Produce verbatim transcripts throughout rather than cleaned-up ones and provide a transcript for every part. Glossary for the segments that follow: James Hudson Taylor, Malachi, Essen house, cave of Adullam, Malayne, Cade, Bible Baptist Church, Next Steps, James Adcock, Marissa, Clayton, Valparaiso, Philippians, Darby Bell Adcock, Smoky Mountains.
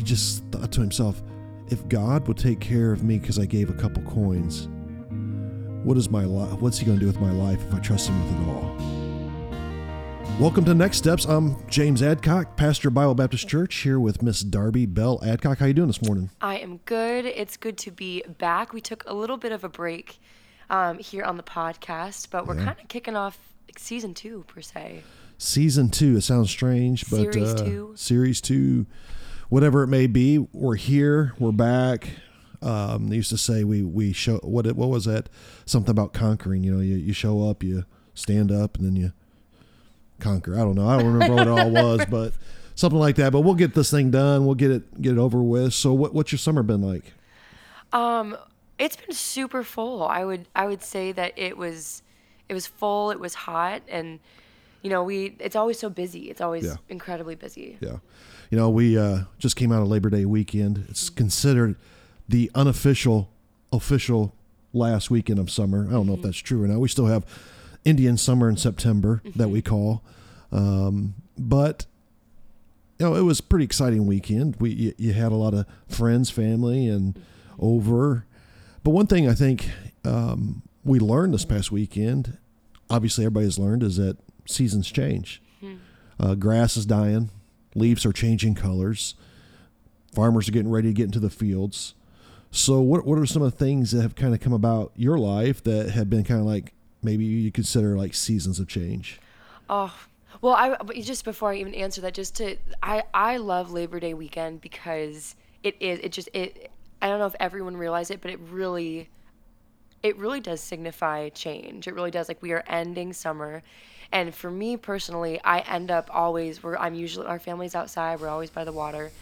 he just thought to himself, if God will take care of me because I gave a couple coins, what is my li- what's he going to do with my life if I trust him with it all? Welcome to Next Steps. I'm James Adcock, pastor of Bible Baptist Church, here with Miss Darby Bell Adcock. How are you doing this morning? I am good. It's good to be back. We took a little bit of a break um, here on the podcast, but we're yeah. kind of kicking off season two, per se. Season two. It sounds strange, but series uh, two. Series two. Whatever it may be, we're here, we're back. Um, they used to say we we show what it, what was that? Something about conquering. You know, you, you show up, you stand up, and then you conquer. I don't know. I don't remember what it all was, but something like that. But we'll get this thing done. We'll get it get it over with. So, what what's your summer been like? Um, it's been super full. I would I would say that it was it was full. It was hot, and you know we it's always so busy. It's always yeah. incredibly busy. Yeah. You know, we uh, just came out of Labor Day weekend. It's considered the unofficial, official last weekend of summer. I don't know mm-hmm. if that's true or not. We still have Indian summer in September mm-hmm. that we call. Um, but, you know, it was a pretty exciting weekend. We you, you had a lot of friends, family, and mm-hmm. over. But one thing I think um, we learned this past weekend, obviously everybody's learned, is that seasons change. Mm-hmm. Uh, grass is dying. Leaves are changing colors. Farmers are getting ready to get into the fields. So what what are some of the things that have kind of come about your life that have been kind of like maybe you consider like seasons of change? Oh, well, I just before I even answer that, just to I, I love Labor Day weekend because it is it just it I don't know if everyone realized it, but it really it really does signify change. It really does. Like we are ending summer. And for me personally, I end up always where I'm usually, our family's outside, we're always by the water.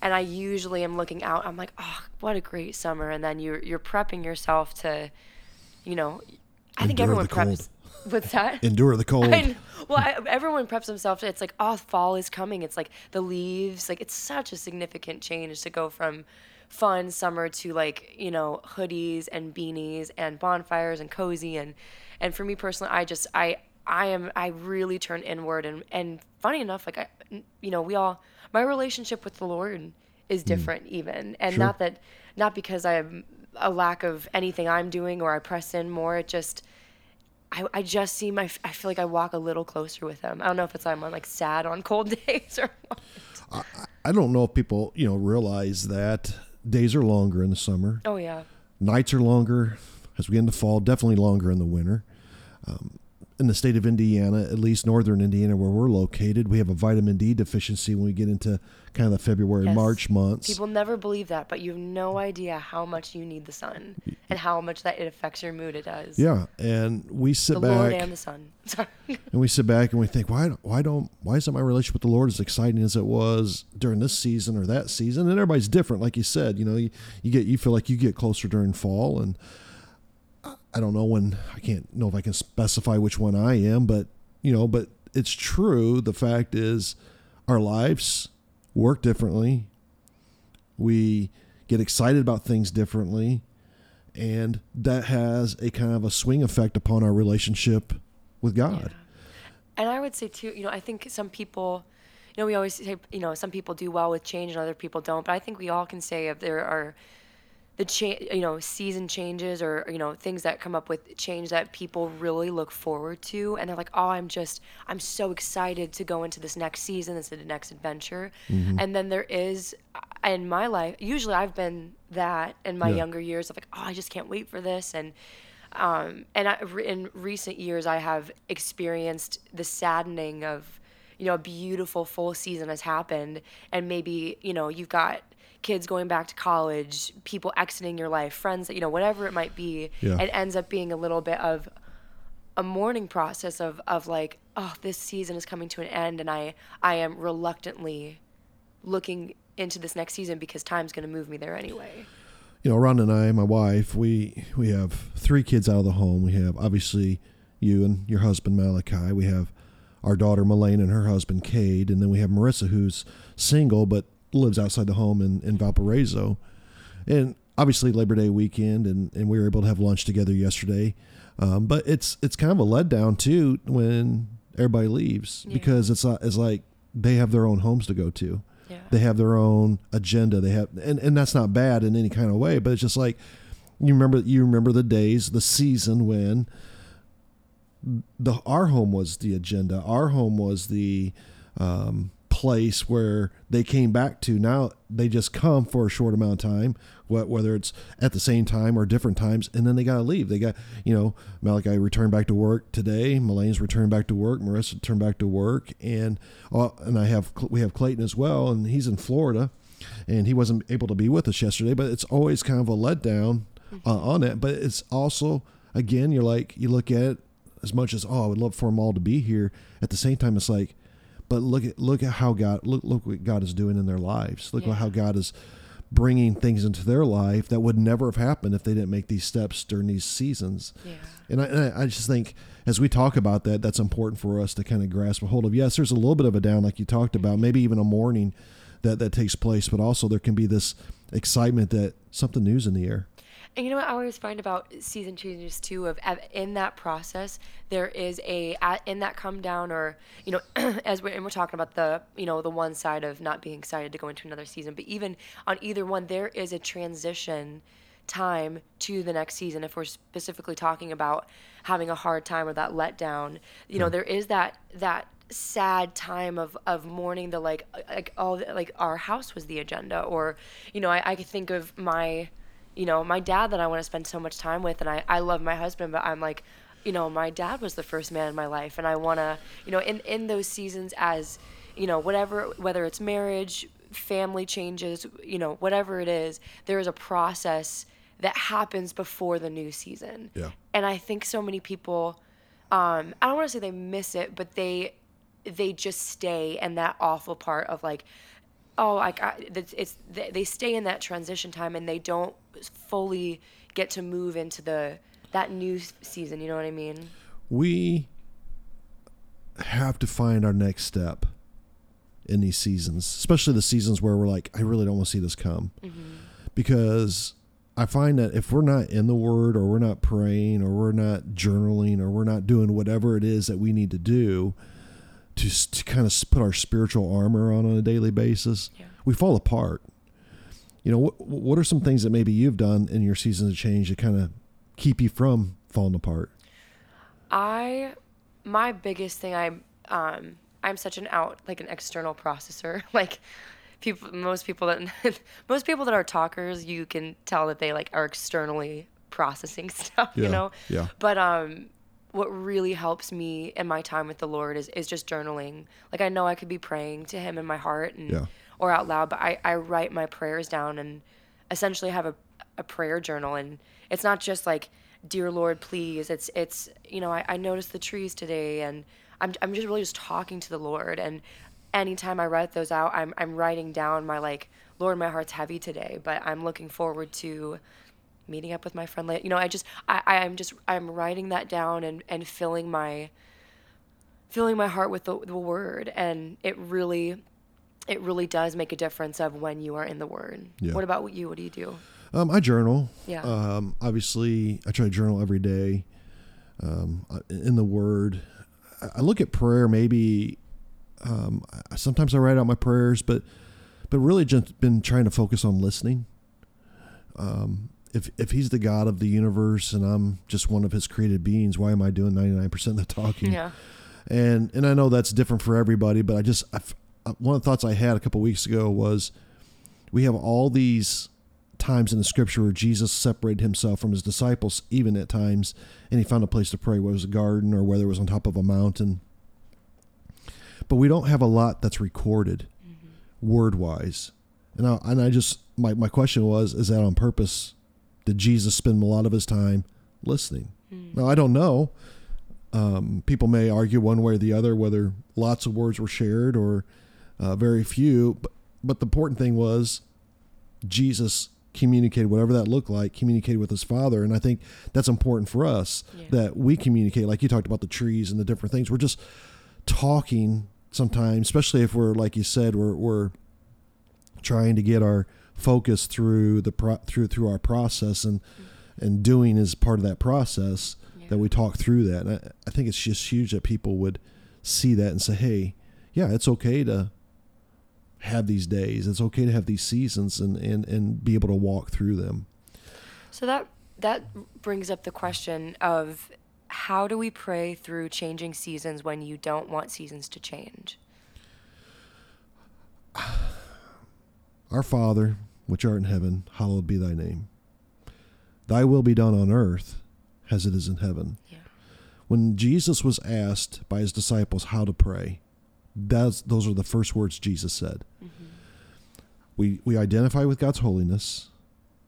And I usually am looking out, I'm like, oh, what a great summer. And then you're, you're prepping yourself to, you know, I Endure think everyone preps. Cold. What's that? Endure the cold. I, well, I, everyone preps themselves. It's like, oh, fall is coming. It's like the leaves, like it's such a significant change to go from fun summer to like, you know, hoodies and beanies and bonfires and cozy. And, and for me personally, I just, I, I am, I really turn inward and, and funny enough, like, I, you know, we all, my relationship with the Lord is different mm. even. And sure. not that, not because I have a lack of anything I'm doing or I press in more. It just, I, I just see my, I feel like I walk a little closer with him. I don't know if it's, I'm on like sad on cold days or what. I, I don't know if people, you know, realize that days are longer in the summer. Oh yeah. Nights are longer as we get into fall, definitely longer in the winter. Um, In the state of Indiana, at least northern Indiana, where we're located, we have a vitamin D deficiency when we get into kind of the February, yes. March months. People never believe that, but you have no idea how much you need the sun and how much that it affects your mood. It does. Yeah, and we sit the back. The Lord and the sun. Sorry. And we sit back and we think, why? Why don't? Why isn't my relationship with the Lord as exciting as it was during this season or that season? And everybody's different, like you said. You know, you, you get you feel like you get closer during fall and. I don't know when I can't know if I can specify which one I am, but you know, but it's true. The fact is our lives work differently. We get excited about things differently. And that has a kind of a swing effect upon our relationship with God. Yeah. And I would say too, you know, I think some people, you know, we always say, you know, some people do well with change and other people don't, but I think we all can say if there are, the change, you know, season changes or, you know, things that come up with change that people really look forward to. And they're like, oh, I'm just, I'm so excited to go into this next season. This is the next adventure. Mm-hmm. And then there is in my life, usually I've been that in my yeah. younger years of like, oh, I just can't wait for this. And, um, and I, in recent years, I have experienced the saddening of, you know, a beautiful full season has happened. And maybe, you know, you've got kids going back to college, people exiting your life, friends, you know, whatever it might be, yeah. it ends up being a little bit of a mourning process of, of like, oh, this season is coming to an end and I, I am reluctantly looking into this next season because time's going to move me there anyway. You know, Rhonda and I, my wife, we, we have three kids out of the home. We have obviously you and your husband, Malachi. We have our daughter, Malayne, and her husband, Cade. And then we have Marissa, who's single, but lives outside the home in, in Valparaiso. And obviously Labor Day weekend and, and we were able to have lunch together yesterday. Um, but it's it's kind of a letdown too when everybody leaves yeah. because it's, it's like they have their own homes to go to. Yeah. They have their own agenda. They have, and, and that's not bad in any kind of way, but it's just like, you remember, you remember the days, the season when the, our home was the agenda. Our home was the, um, place where they came back to. Now they just come for a short amount of time, whether it's at the same time or different times, and then they got to leave. They got, you know, Malachi returned back to work today. Malayne's returned back to work. Marissa returned back to work. And, uh, and I have, we have Clayton as well, and he's in Florida, and he wasn't able to be with us yesterday, but it's always kind of a letdown uh, on it. But it's also, again, you're like, you look at it as much as, oh, I would love for them all to be here. At the same time, it's like, but look at look at how God look look what God is doing in their lives. Look yeah. how God is bringing things into their life that would never have happened if they didn't make these steps during these seasons. Yeah. And I, and I just think as we talk about that, that's important for us to kind of grasp a hold of. Yes, there's a little bit of a down, like you talked about, maybe even a mourning that that takes place, but also there can be this excitement that something new's in the air. And you know what I always find about season changes too, of in that process, there is a, in that come down, or, you know, as we're, and we're talking about the, you know, the one side of not being excited to go into another season, but even on either one, there is a transition time to the next season. If we're specifically talking about having a hard time or that letdown, you know, there is that, that sad time of of mourning the, like, like all the, like our house was the agenda, or, you know, I, I could think of my, you know, my dad that I want to spend so much time with, and I, I love my husband, but I'm like, you know, my dad was the first man in my life, and I want to, you know, in, in those seasons as, you know, whatever, whether it's marriage, family changes, you know, whatever it is, there is a process that happens before the new season. Yeah. And I think so many people, um, I don't want to say they miss it, but they, they just stay in that awful part of like, oh, I, I, it's, they stay in that transition time and they don't fully get to move into the that new season. You know what I mean? We have to find our next step in these seasons, especially the seasons where we're like, I really don't want to see this come. Mm-hmm. Because I find that if we're not in the Word, or we're not praying, or we're not journaling, or we're not doing whatever it is that we need to do to, to kind of put our spiritual armor on on a daily basis, yeah. we fall apart. You know, what, what are some things that maybe you've done in your season of change to kind of keep you from falling apart? I, my biggest thing, I'm, um, I'm such an out, like an external processor. Like people, most people that, most people that are talkers, you can tell that they like are externally processing stuff, yeah, you know? Yeah. But, um, what really helps me in my time with the Lord is, is just journaling. Like I know I could be praying to him in my heart and, yeah. or out loud, but I, I write my prayers down and essentially have a, a prayer journal. And it's not just like, dear Lord, please. It's, it's, you know, I, I noticed the trees today, and I'm, I'm just really just talking to the Lord. And anytime I write those out, I'm, I'm writing down my like, Lord, my heart's heavy today, but I'm looking forward to meeting up with my friend later. You know, I just, I, I'm just, I'm writing that down and, and filling my, filling my heart with the, the Word. And it really, it really does make a difference of when you are in the Word. Yeah. What about you? What do you do? Um, I journal. Yeah. Um, obviously I try to journal every day, um, in the Word. I look at prayer, maybe, um, sometimes I write out my prayers, but, but really just been trying to focus on listening. Um, If if he's the God of the universe and I'm just one of his created beings, why am I doing ninety-nine percent of the talking? Yeah. And and I know that's different for everybody, but I just, I, one of the thoughts I had a couple of weeks ago was we have all these times in the scripture where Jesus separated himself from his disciples, even at times, and he found a place to pray, whether it was a garden or whether it was on top of a mountain. But we don't have a lot that's recorded mm-hmm. word-wise. And I, and I just, my, my question was, is that on purpose? Did Jesus spend a lot of his time listening? Mm. Now, I don't know. Um, people may argue one way or the other, whether lots of words were shared or uh, very few. But, but the important thing was Jesus communicated, whatever that looked like, communicated with his Father. And I think that's important for us yeah. that we communicate. Like you talked about the trees and the different things. We're just talking sometimes, especially if we're, like you said, we're, we're trying to get our focus through the pro- through through our process, and and doing is part of that process yeah. that we talk through that. And I, I think it's just huge that people would see that and say, hey, yeah, it's okay to have these days. It's okay to have these seasons and, and, and be able to walk through them. So that that brings up the question of how do we pray through changing seasons when you don't want seasons to change? Our Father, which art in heaven, hallowed be thy name. Thy will be done on earth as it is in heaven. Yeah. When Jesus was asked by his disciples how to pray, that's, those are the first words Jesus said. Mm-hmm. We we identify with God's holiness.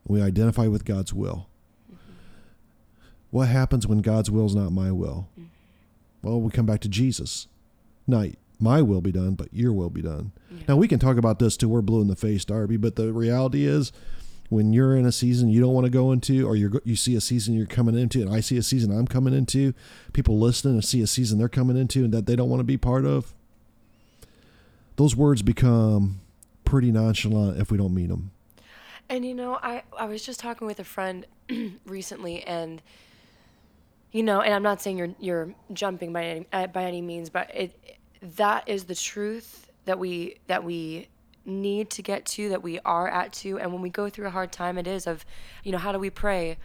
We identify with God's will. Mm-hmm. What happens when God's will is not my will? Mm-hmm. Well, we come back to Jesus. Not my will be done, but your will be done. Yeah. Now, we can talk about this till we're blue in the face, Darby, but the reality is when you're in a season you don't want to go into, or you you see a season you're coming into, and I see a season I'm coming into, people listening and see a season they're coming into and that they don't want to be part of, those words become pretty nonchalant if we don't mean them. And, you know, I, I was just talking with a friend recently, and, you know, and I'm not saying you're you're jumping by any, by any means, but it that is the truth that we that we need to get to, that we are at to. And when we go through a hard time, it is of, you know, how do we pray?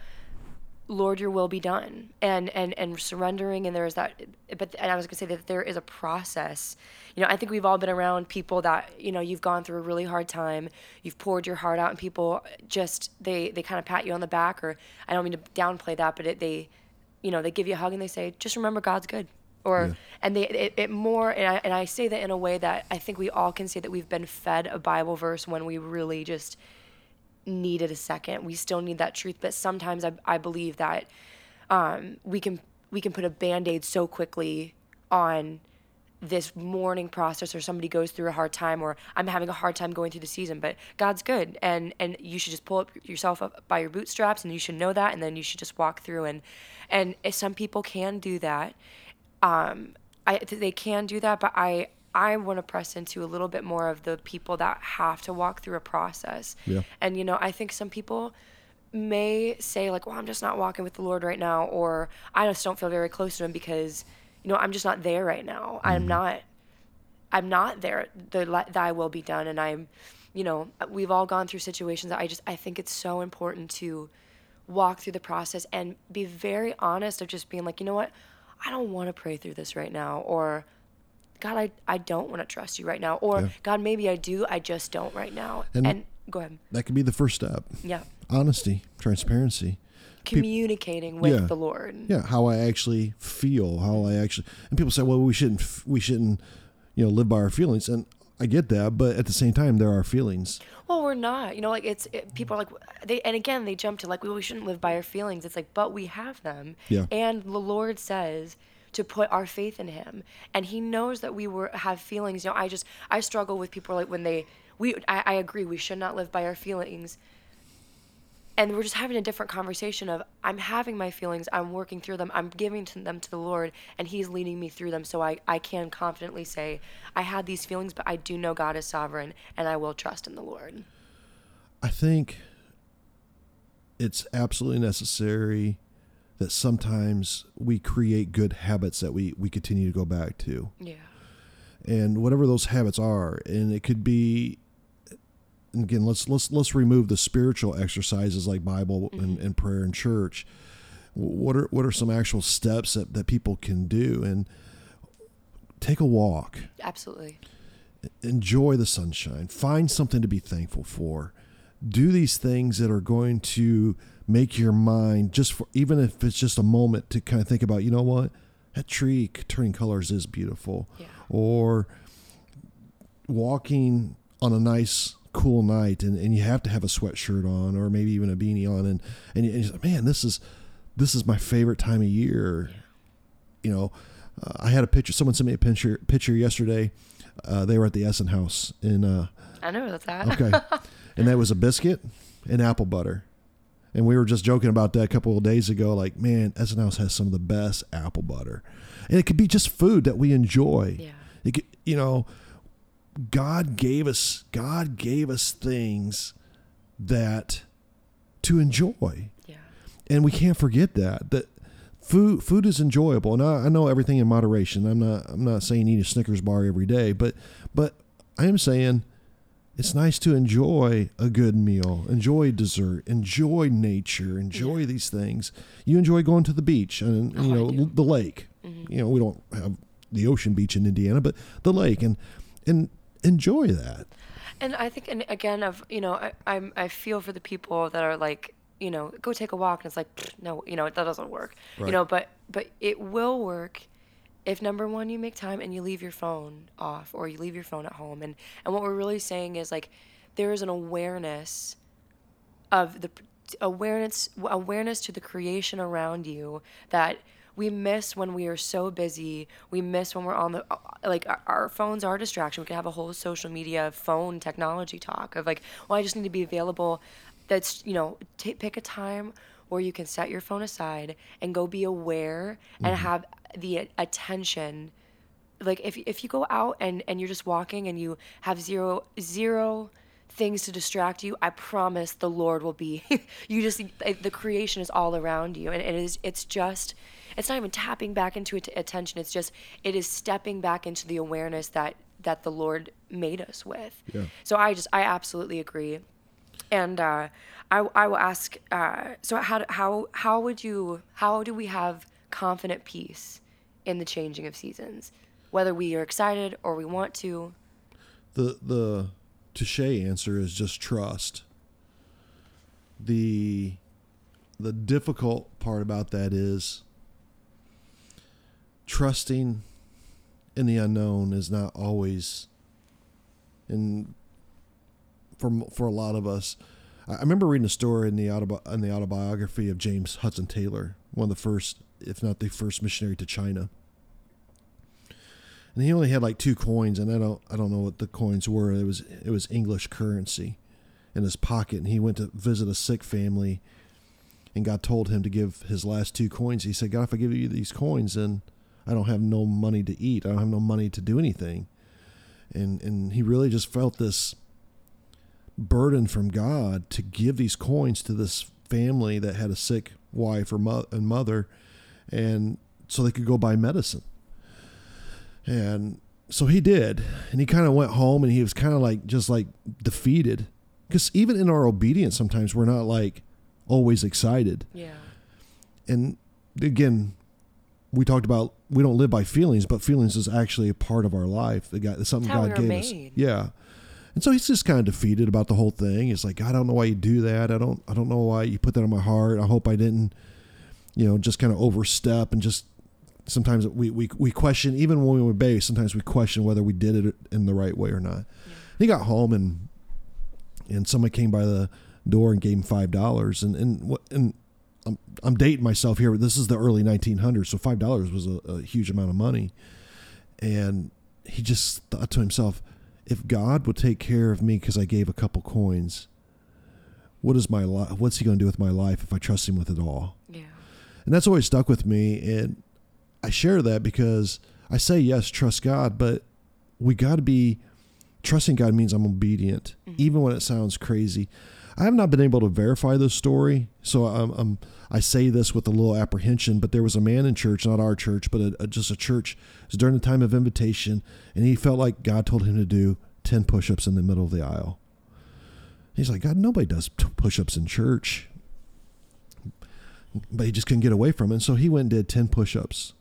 Lord, your will be done, and and and surrendering. And there is that, but and I was gonna say that there is a process. You know, I think we've all been around people that, you know, you've gone through a really hard time, you've poured your heart out, and people just they they kind of pat you on the back, or I don't mean to downplay that, but it, they, you know, they give you a hug and they say, just remember God's good, or yeah. and they it, it more and I and I say that in a way that I think we all can say that we've been fed a Bible verse when we really just needed a second. We still need that truth, but sometimes I, I believe that um, we can we can put a Band-Aid so quickly on this mourning process, or somebody goes through a hard time, or I'm having a hard time going through the season, but God's good, and and you should just pull up yourself up by your bootstraps, and you should know that, and then you should just walk through. And and some people can do that. Um, I they can do that, but I. I want to press into a little bit more of the people that have to walk through a process. Yeah. And, you know, I think some people may say, like, well, I'm just not walking with the Lord right now, or I just don't feel very close to him because, you know, I'm just not there right now. Mm-hmm. I'm not, I'm not there. The, let thy will be done. And I'm, you know, we've all gone through situations that I just, I think it's so important to walk through the process and be very honest of just being like, you know what, I don't want to pray through this right now, or God, I, I don't want to trust you right now. Or, yeah. God, maybe I do. I just don't right now. And, and go ahead. That could be the first step. Yeah. Honesty, transparency. Communicating people, with yeah. the Lord. Yeah, how I actually feel, how I actually... And people say, well, we shouldn't, we shouldn't, you know, live by our feelings. And I get that, but at the same time, there are feelings. Well, we're not. You know, like, it's... It, people are like... they And again, they jump to, like, well, we shouldn't live by our feelings. It's like, but we have them. Yeah. And the Lord says... to put our faith in him, and he knows that we were have feelings. You know, I just I struggle with people like when they we I, I agree we should not live by our feelings, and we're just having a different conversation of I'm having my feelings, I'm working through them, I'm giving to them to the Lord, and he's leading me through them, so I I can confidently say I had these feelings, but I do know God is sovereign, and I will trust in the Lord. I think it's absolutely necessary that sometimes we create good habits that we, we continue to go back to. Yeah. And whatever those habits are, and it could be, and again, let's, let's, let's remove the spiritual exercises like Bible mm-hmm. and, and prayer and church. What are, what are some actual steps that, that people can do? And take a walk. Absolutely. Enjoy the sunshine. Find something to be thankful for. Do these things that are going to make your mind, just for, even if it's just a moment, to kind of think about, you know what, that tree turning colors is beautiful. Yeah. Or walking on a nice, cool night, and, and you have to have a sweatshirt on, or maybe even a beanie on, and and, and you're like, man, this is this is my favorite time of year. Yeah. You know, uh, I had a picture. Someone sent me a picture picture yesterday. Uh, they were at the Essen house in. Uh, I know that's that. Okay. And that was a biscuit and apple butter. And we were just joking about that a couple of days ago. Like, man, Essen House has some of the best apple butter. And it could be just food that we enjoy. Yeah. It could, you know, God gave us, God gave us things that to enjoy. Yeah. And we can't forget that, that food, food is enjoyable. And I, I know everything in moderation. I'm not, I'm not saying eat a Snickers bar every day, but, but I am saying it's nice to enjoy a good meal, enjoy dessert, enjoy nature, enjoy yeah. these things. You enjoy going to the beach and, oh, you know, the lake. Mm-hmm. You know, we don't have the ocean beach in Indiana, but the lake, and and enjoy that. And I think, and again, I've, you know, I I'm, I feel for the people that are like, you know, go take a walk, and it's like, pfft, no, you know, that doesn't work. Right. You know, but but it will work if, number one, you make time and you leave your phone off, or you leave your phone at home. And, and what we're really saying is, like, there is an awareness of the awareness awareness to the creation around you that we miss when we are so busy. We miss when we're on the, like, our phones are a distraction. We could have a whole social media phone technology talk of like, well, I just need to be available. That's, you know, t- pick a time where you can set your phone aside and go be aware mm-hmm. and have the attention. Like if if you go out and, and you're just walking and you have zero zero things to distract you, I promise the Lord will be, you just, the creation is all around you. And it is, it's just, it's not even tapping back into attention. It's just, it is stepping back into the awareness that, that the Lord made us with. Yeah. So I just, I absolutely agree. And uh, I, I will ask. Uh, so how how how would you how do we have confident peace in the changing of seasons, whether we are excited or we want to? The the Taché answer is just trust. The the difficult part about that is trusting in the unknown is not always in. For for a lot of us, I remember reading a story in the autobi- in the autobiography of James Hudson Taylor, one of the first, if not the first, missionary to China. And he only had like two coins, and I don't I don't know what the coins were. It was it was English currency in his pocket, and he went to visit a sick family, and God told him to give his last two coins. He said, "God, if I give you these coins, then I don't have no money to eat. I don't have no money to do anything," and and he really just felt this burden from God to give these coins to this family that had a sick wife or mo- and mother, and so they could go buy medicine. And so he did, and he kind of went home, and he was kind of like just like defeated, because even in our obedience sometimes we're not like always excited. Yeah. And again, we talked about we don't live by feelings, but feelings is actually a part of our life. The guy, something God gave us. Yeah. And so he's just kind of defeated about the whole thing. It's like, I don't know why you do that. I don't, I don't know why you put that on my heart. I hope I didn't, you know, just kind of overstep. And just sometimes we, we, we question, even when we obey, sometimes we question whether we did it in the right way or not. Yeah. He got home, and, and someone came by the door and gave him five dollars, and, and what, and I'm, I'm dating myself here, but this is the early nineteen hundreds. So five dollars was a, a huge amount of money. And he just thought to himself, if God would take care of me because I gave a couple coins, what is my li- what's he going to do with my life if I trust him with it all? Yeah. And that's always stuck with me. And I share that because I say, yes, trust God, but we got to be, trusting God means I'm obedient, mm-hmm. even when it sounds crazy. I have not been able to verify this story. So I'm, I'm, I say this with a little apprehension, but there was a man in church, not our church, but a, a, just a church. It was during the time of invitation, and he felt like God told him to do ten push-ups in the middle of the aisle. He's like, God, nobody does push-ups in church. But he just couldn't get away from it. And so he went and did ten push-ups.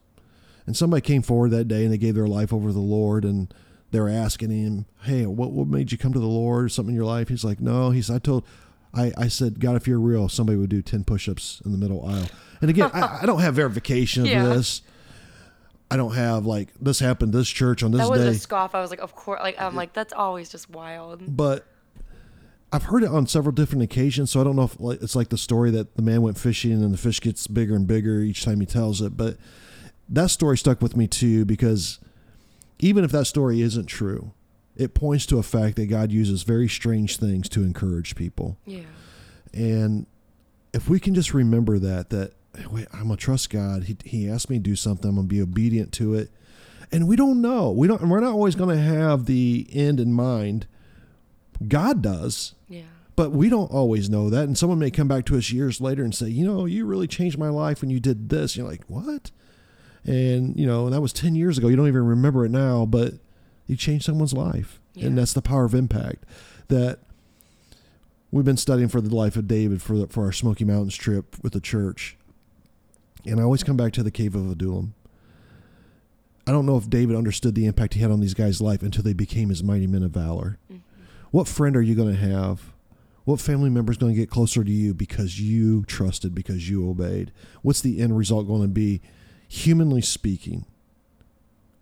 And somebody came forward that day, and they gave their life over to the Lord, and they were asking him, hey, what, what made you come to the Lord or something in your life? He's like, no, he said, I told, I, I said, God, if you're real, somebody would do ten push-ups in the middle aisle. And again, I, I don't have verification of yeah. this. I don't have like, this happened, this church on this day. That was day. A scoff. I was like, of course, like, I'm like, that's always just wild. But I've heard it on several different occasions. So I don't know if like, it's like the story that the man went fishing and the fish gets bigger and bigger each time he tells it. But that story stuck with me too, because even if that story isn't true, it points to a fact that God uses very strange things to encourage people. Yeah. And if we can just remember that, that wait, I'm going to trust God. He, he asked me to do something. I'm going to be obedient to it. And we don't know. We don't, we're not always going to have the end in mind. God does. Yeah. But we don't always know that. And someone may come back to us years later and say, you know, you really changed my life when you did this. You're like, what? And, you know, and that was ten years ago. You don't even remember it now, but you change someone's life. Yeah. And that's the power of impact that we've been studying for the life of David for the, for our Smoky Mountains trip with the church. And I always come back to the cave of Adullam. I don't know if David understood the impact he had on these guys' life until they became his mighty men of valor. Mm-hmm. What friend are you going to have? What family member is going to get closer to you because you trusted, because you obeyed? What's the end result going to be, humanly speaking?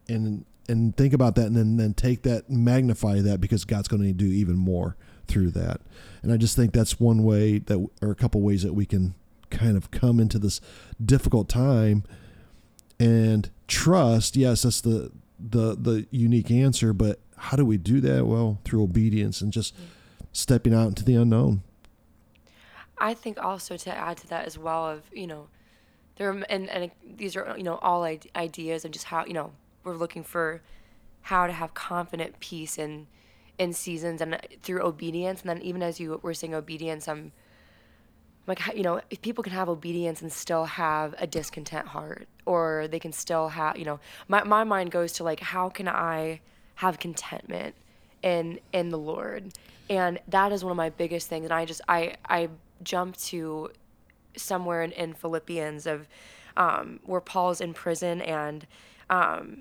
And and think about that, and then, then take that, magnify that, because God's going to do even more through that. And I just think that's one way that, or a couple ways that we can kind of come into this difficult time and trust. Yes, that's the the the unique answer, but how do we do that? Well, through obedience and just stepping out into the unknown. I think also to add to that as well of, you know, there are, and, and these are, you know, all ideas and just how, you know, we're looking for how to have confident peace in, in seasons and through obedience. And then even as you were saying obedience, I'm like, you know, if people can have obedience and still have a discontent heart, or they can still have, you know, my, my mind goes to like, how can I have contentment in in the Lord? And that is one of my biggest things. And I just, I, I jump to somewhere in, in Philippians of um, where Paul's in prison and um,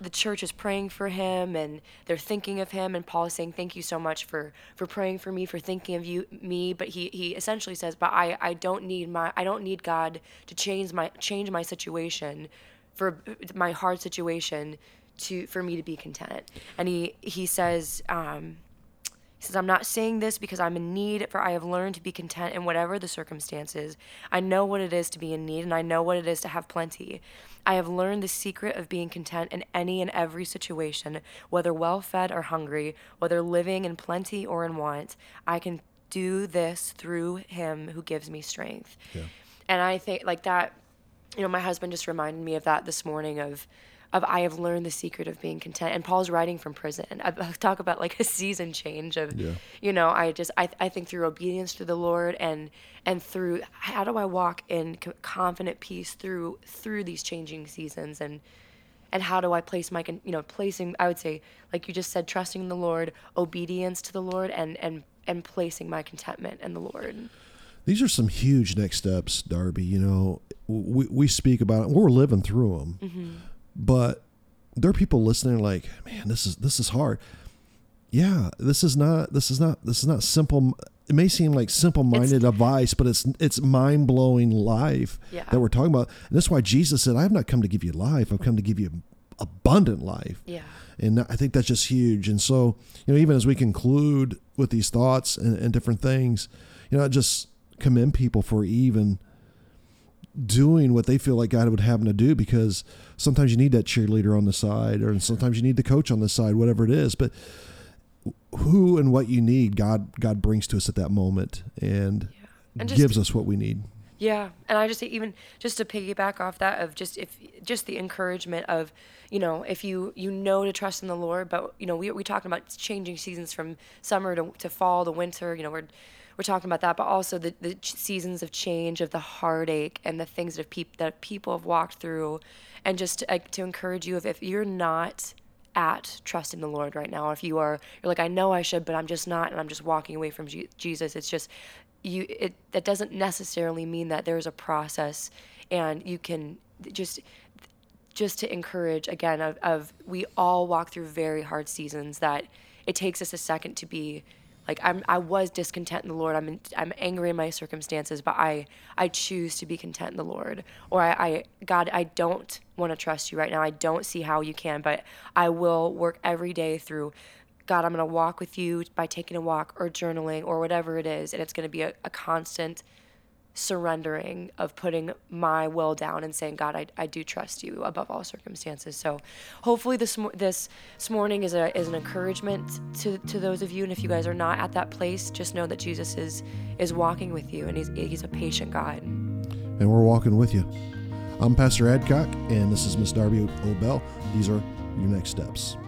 the church is praying for him and they're thinking of him. And Paul is saying, thank you so much for, for praying for me, for thinking of you, me. But he, he essentially says, but I, I don't need my, I don't need God to change my, change my situation, for my hard situation to, for me to be content. And he, he says, um, He says, I'm not saying this because I'm in need, for I have learned to be content in whatever the circumstances. I know what it is to be in need, and I know what it is to have plenty. I have learned the secret of being content in any and every situation, whether well-fed or hungry, whether living in plenty or in want. I can do this through him who gives me strength. Yeah. And I think like that, you know, my husband just reminded me of that this morning of, of I have learned the secret of being content. And Paul's writing from prison. I talk about like a season change of, yeah. you know, I just, I I think through obedience to the Lord and, and through, how do I walk in confident peace through, through these changing seasons? And, and how do I place my, you know, placing, I would say, like you just said, trusting in the Lord, obedience to the Lord, and, and, and placing my contentment in the Lord. These are some huge next steps, Darby. You know, we, we speak about it. We're living through them. Mm-hmm. But there are people listening like, man, this is, this is hard. Yeah, this is not, this is not, this is not simple. It may seem like simple minded it's, advice, but it's, it's mind blowing life yeah. that we're talking about. And that's why Jesus said, I have not come to give you life. I've come to give you abundant life. Yeah. And I think that's just huge. And so, you know, even as we conclude with these thoughts and, and different things, you know, I just commend people for even doing what they feel like God would have them to do, because sometimes you need that cheerleader on the side, or sometimes you need the coach on the side, whatever it is. But who and what you need, God God brings to us at that moment and, yeah. and just, gives us what we need. Yeah. And I just even just to piggyback off that of just if just the encouragement of, you know, if you, you know, to trust in the Lord, but, you know, we we talking about changing seasons from summer to, to fall to winter, you know, we're We're talking about that, but also the, the seasons of change, of the heartache and the things that, peop- that people have walked through. And just to, uh, to encourage you, if, if you're not at trusting the Lord right now, if you are, you're like, I know I should, but I'm just not, and I'm just walking away from G- Jesus. It's just, you. It that doesn't necessarily mean that there's a process, and you can just, just to encourage, again, of, of we all walk through very hard seasons that it takes us a second to be, Like I'm, I was discontent in the Lord. I'm, in, I'm angry in my circumstances, but I, I choose to be content in the Lord. Or I, I, God, I don't want to trust you right now. I don't see how you can, but I will work every day through. God, I'm going to walk with you by taking a walk or journaling or whatever it is, and it's going to be a, a constant surrendering of putting my will down and saying, God, I, I do trust you above all circumstances. So hopefully this this this morning is a is an encouragement to to those of you. And if you guys are not at that place, just know that Jesus is is walking with you, and he's he's a patient God. And we're walking with you. I'm Pastor Adcock, and this is Miss Darby O'Bell. These are your next steps.